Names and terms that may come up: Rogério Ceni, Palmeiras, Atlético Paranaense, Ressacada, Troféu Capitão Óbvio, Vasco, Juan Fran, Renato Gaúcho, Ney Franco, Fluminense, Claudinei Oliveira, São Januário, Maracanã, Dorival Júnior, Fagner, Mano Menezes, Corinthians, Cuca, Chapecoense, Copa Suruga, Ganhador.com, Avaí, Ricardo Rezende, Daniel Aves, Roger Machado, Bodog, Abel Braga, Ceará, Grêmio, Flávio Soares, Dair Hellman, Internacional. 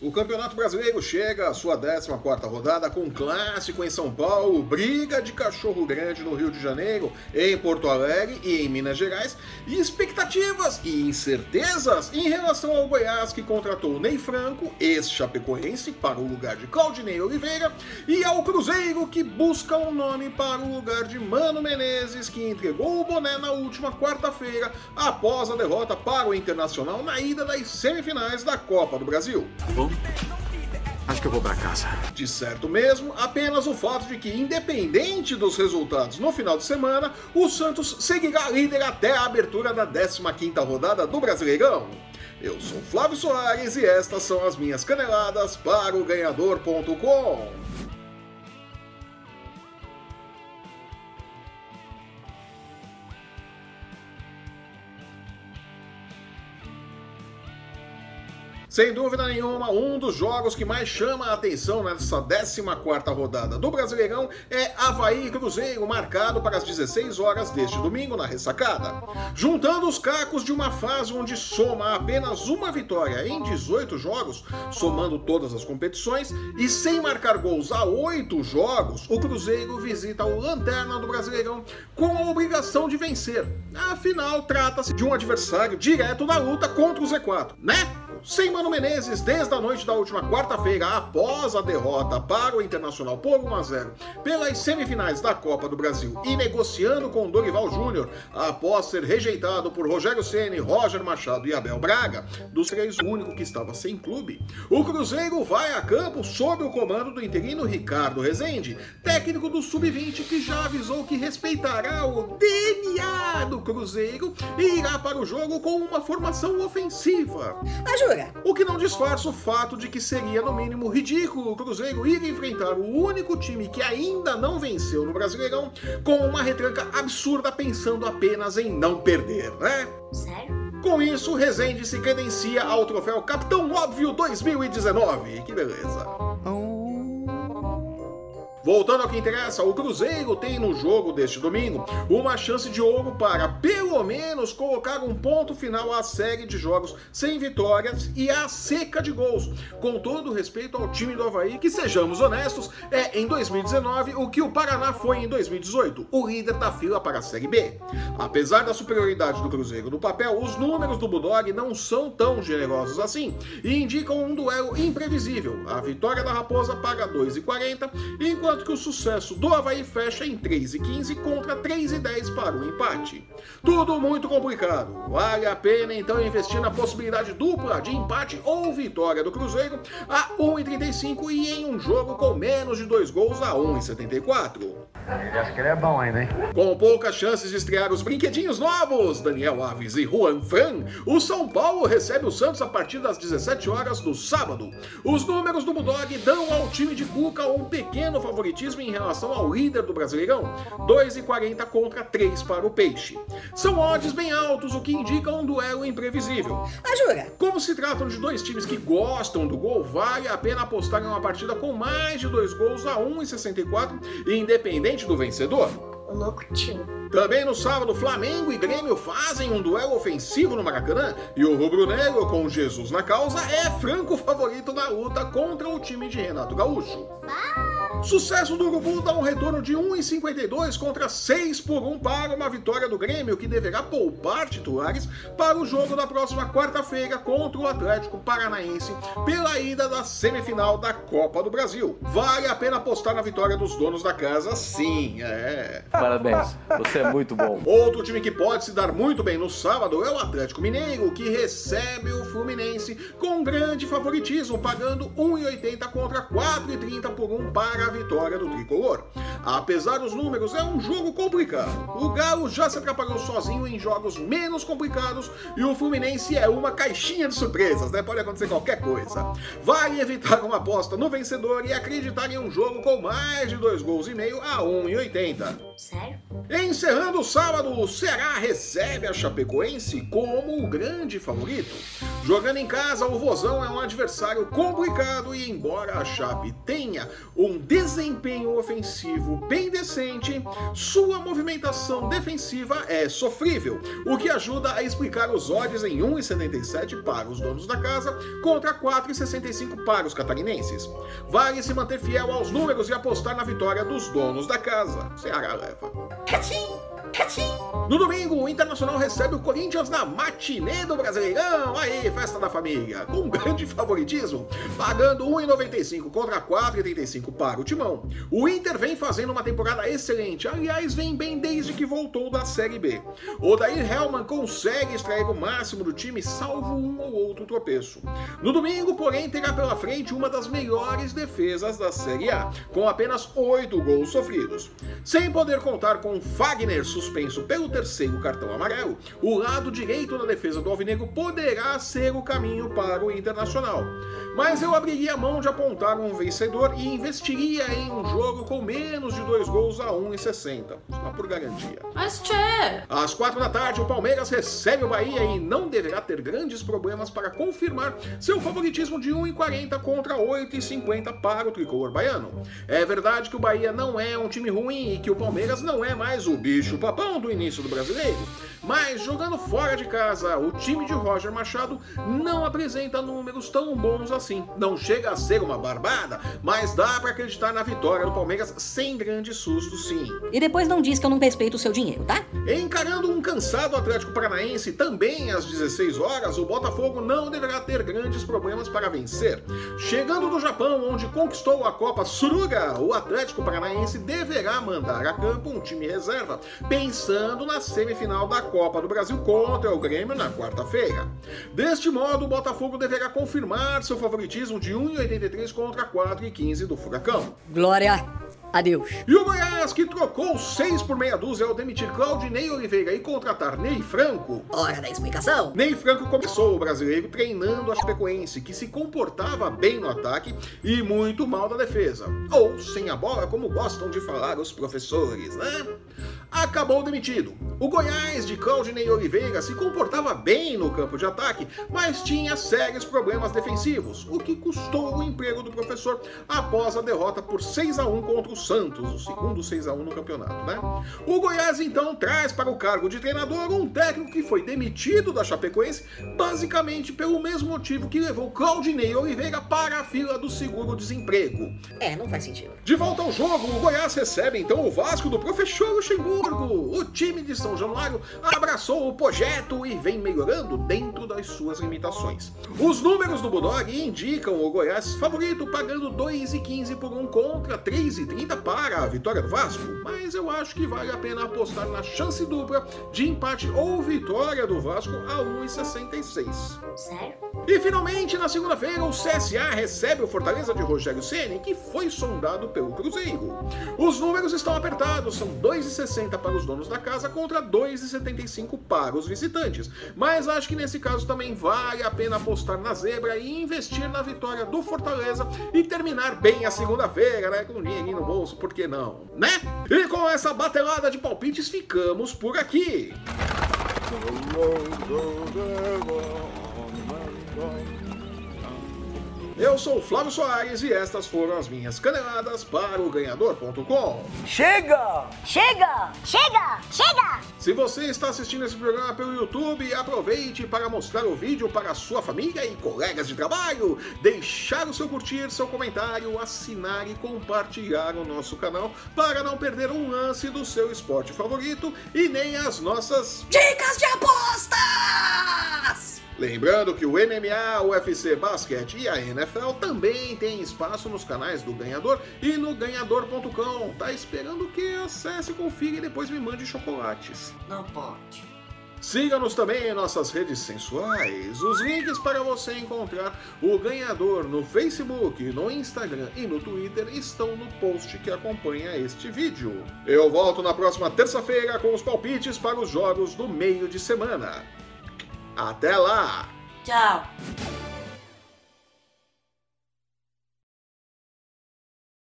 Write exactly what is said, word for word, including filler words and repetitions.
O Campeonato Brasileiro chega à sua décima quarta rodada com um clássico em São Paulo, briga de cachorro grande no Rio de Janeiro, em Porto Alegre e em Minas Gerais, e expectativas e incertezas em relação ao Goiás, que contratou Ney Franco, ex-chapecoense, para o lugar de Claudinei Oliveira, e ao Cruzeiro, que busca um nome para o lugar de Mano Menezes, que entregou o boné na última quarta-feira, após a derrota para o Internacional na ida das semifinais da Copa do Brasil. Acho que eu vou pra casa. De certo mesmo, apenas o fato de que, independente dos resultados no final de semana, o Santos seguirá líder até a abertura da décima quinta rodada do Brasileirão. Eu sou Flávio Soares e estas são as minhas caneladas para o Ganhador ponto com. Sem dúvida nenhuma, um dos jogos que mais chama a atenção nessa décima quarta rodada do Brasileirão é Avaí e Cruzeiro, marcado para as dezesseis horas deste domingo na Ressacada. Juntando os cacos de uma fase onde soma apenas uma vitória em dezoito jogos, somando todas as competições, e sem marcar gols a oito jogos, o Cruzeiro visita o Lanterna do Brasileirão com a obrigação de vencer. Afinal, trata-se de um adversário direto na luta contra o Z quatro, né? Sem Mano Menezes, desde a noite da última quarta-feira, após a derrota para o Internacional por um a zero pelas semifinais da Copa do Brasil e negociando com Dorival Júnior, após ser rejeitado por Rogério Ceni, Roger Machado e Abel Braga, dos três o único que estava sem clube, o Cruzeiro vai a campo sob o comando do interino Ricardo Rezende, técnico do sub vinte, que já avisou que respeitará o D N A do Cruzeiro e irá para o jogo com uma formação ofensiva. O que não disfarça o fato de que seria no mínimo ridículo o Cruzeiro ir enfrentar o único time que ainda não venceu no Brasileirão com uma retranca absurda pensando apenas em não perder, né? Sério? Com isso, Rezende se credencia ao Troféu Capitão Óbvio dois mil e dezenove. Que beleza! Voltando ao que interessa, o Cruzeiro tem no jogo deste domingo uma chance de ouro para, pelo menos, colocar um ponto final à série de jogos sem vitórias e à seca de gols. Com todo o respeito ao time do Avaí, que, sejamos honestos, é em dois mil e dezenove o que o Paraná foi em dois mil e dezoito, o líder da fila para a Série B. Apesar da superioridade do Cruzeiro no papel, os números do Bodog não são tão generosos assim e indicam um duelo imprevisível. A vitória da Raposa paga dois e quarenta, enquanto que o sucesso do Avaí fecha em três e quinze contra três e dez para o empate. Tudo muito complicado. Vale a pena então investir na possibilidade dupla de empate ou vitória do Cruzeiro a um e trinta e cinco e em um jogo com menos de dois gols a um e setenta e quatro. Acho que ele é bom ainda, hein? Com poucas chances de estrear os brinquedinhos novos, Daniel Aves e Juan Fran, o São Paulo recebe o Santos a partir das dezessete horas do sábado. Os números do Bodog dão ao time de Cuca um pequeno favoritismo em relação ao líder do Brasileirão, dois e quarenta contra três para o Peixe. São odds bem altos, o que indica um duelo imprevisível. Ah, jura? Como se tratam de dois times que gostam do gol, vale a pena apostar em uma partida com mais de dois gols a um e sessenta e quatro, independente do vencedor. O louco time. Também no sábado, Flamengo e Grêmio fazem um duelo ofensivo no Maracanã e o rubro-negro, com Jesus na causa, é franco favorito na luta contra o time de Renato Gaúcho. Sucesso do Urubu dá um retorno de um e cinquenta e dois contra seis por um para uma vitória do Grêmio, que deverá poupar titulares para o jogo da próxima quarta-feira contra o Atlético Paranaense pela ida da semifinal da Copa do Brasil. Vale a pena apostar na vitória dos donos da casa, sim, é. Parabéns, você é muito bom. Outro time que pode se dar muito bem no sábado é o Atlético Mineiro, que recebe o Fluminense com grande favoritismo, pagando um e oitenta contra quatro e trinta por um para a vitória do tricolor. Apesar dos números, é um jogo complicado. O Galo já se atrapalhou sozinho em jogos menos complicados e o Fluminense é uma caixinha de surpresas, né? Pode acontecer qualquer coisa. Vale evitar uma aposta no vencedor e acreditar em um jogo com mais de dois gols e meio a um e oitenta. Sério? Encerrando o sábado, o Ceará recebe a Chapecoense como o grande favorito. Jogando em casa, o Vozão é um adversário complicado e, embora a Chape tenha um desempenho ofensivo bem decente, sua movimentação defensiva é sofrível, o que ajuda a explicar os odds em um e setenta e sete para os donos da casa contra quatro e sessenta e cinco para os catarinenses. Vale se manter fiel aos números e apostar na vitória dos donos da casa. Ceará leva. Catim! No domingo, o Internacional recebe o Corinthians na matinê do Brasileirão. Aí, festa da família, com um grande favoritismo, pagando um e noventa e cinco contra quatro e oitenta e cinco para o Timão. O Inter vem fazendo uma temporada excelente, aliás, vem bem desde que voltou da Série B. O Dair Hellman consegue extrair o máximo do time, salvo um ou outro tropeço. No domingo, porém, terá pela frente uma das melhores defesas da Série A, com apenas oito gols sofridos. Sem poder contar com Fagner, suspenso pelo terceiro cartão amarelo, o lado direito da defesa do alvinegro poderá ser o caminho para o Internacional. Mas eu abriria a mão de apontar um vencedor e investiria em um jogo com menos de dois gols a um e sessenta. Só por garantia. Mas tchê! Às quatro da tarde, o Palmeiras recebe o Bahia e não deverá ter grandes problemas para confirmar seu favoritismo de um e quarenta contra oito e cinquenta para o tricolor baiano. É verdade que o Bahia não é um time ruim e que o Palmeiras não é mais o bicho papão do início do brasileiro, mas jogando fora de casa, o time de Roger Machado não apresenta números tão bons assim. Não chega a ser uma barbada, mas dá pra acreditar na vitória do Palmeiras sem grande susto, sim. E depois não diz que eu não respeito o seu dinheiro, tá? Encarando um cansado Atlético Paranaense também às dezesseis horas, o Botafogo não deverá ter grandes problemas para vencer. Chegando do Japão, onde conquistou a Copa Suruga, o Atlético Paranaense deverá mandar a campo um time reserva, pensando na semifinal da Copa do Brasil contra o Grêmio na quarta-feira. Deste modo, o Botafogo deverá confirmar seu favoritismo de um e oitenta e três contra quatro e quinze do Furacão. Glória a Deus! E o Goiás, que trocou seis por meia dúzia ao demitir Claudinei Oliveira e contratar Ney Franco. Hora da explicação! Ney Franco começou o brasileiro treinando a Chapecoense, que se comportava bem no ataque e muito mal na defesa. Ou sem a bola, como gostam de falar os professores, né? Acabou demitido. O Goiás de Claudinei Oliveira se comportava bem no campo de ataque, mas tinha sérios problemas defensivos, o que custou o emprego do professor após a derrota por seis a um contra o Santos, o segundo seis a um no campeonato, né? O Goiás então traz para o cargo de treinador um técnico que foi demitido da Chapecoense basicamente pelo mesmo motivo que levou Claudinei Oliveira para a fila do seguro-desemprego. É, não faz sentido. De volta ao jogo, o Goiás recebe então o Vasco do professor Xingu. O time de São Januário abraçou o projeto e vem melhorando dentro das suas limitações. Os números do Bodog indicam o Goiás favorito, pagando dois e quinze por um contra três e trinta para a vitória do Vasco, mas eu acho que vale a pena apostar na chance dupla de empate ou vitória do Vasco a um e sessenta e seis. Sério? E finalmente, na segunda-feira, o C S A recebe o Fortaleza de Rogério Ceni, que foi sondado pelo Cruzeiro. Os números estão apertados, são dois e sessenta para os donos da casa contra dois e setenta e cinco para os visitantes, mas acho que nesse caso também vale a pena apostar na zebra e investir na vitória do Fortaleza e terminar bem a segunda-feira, né, com dinheirinho no bolso, por que não, né? E com essa batelada de palpites ficamos por aqui. Eu sou o Flávio Soares e estas foram as minhas caneladas para o Ganhador ponto com. Chega! Chega! Chega! Chega! Se você está assistindo esse programa pelo YouTube, aproveite para mostrar o vídeo para sua família e colegas de trabalho, deixar o seu curtir, seu comentário, assinar e compartilhar o nosso canal para não perder um lance do seu esporte favorito e nem as nossas dicas de apostas! Lembrando que o M M A, o U F C, basquete e a N F L também tem espaço nos canais do Ganhador e no Ganhador ponto com. Tá esperando que acesse, confira e depois me mande chocolates. Não pode. Siga-nos também em nossas redes sensuais. Os links para você encontrar o Ganhador no Facebook, no Instagram e no Twitter estão no post que acompanha este vídeo. Eu volto na próxima terça-feira com os palpites para os jogos do meio de semana. Até lá! Tchau!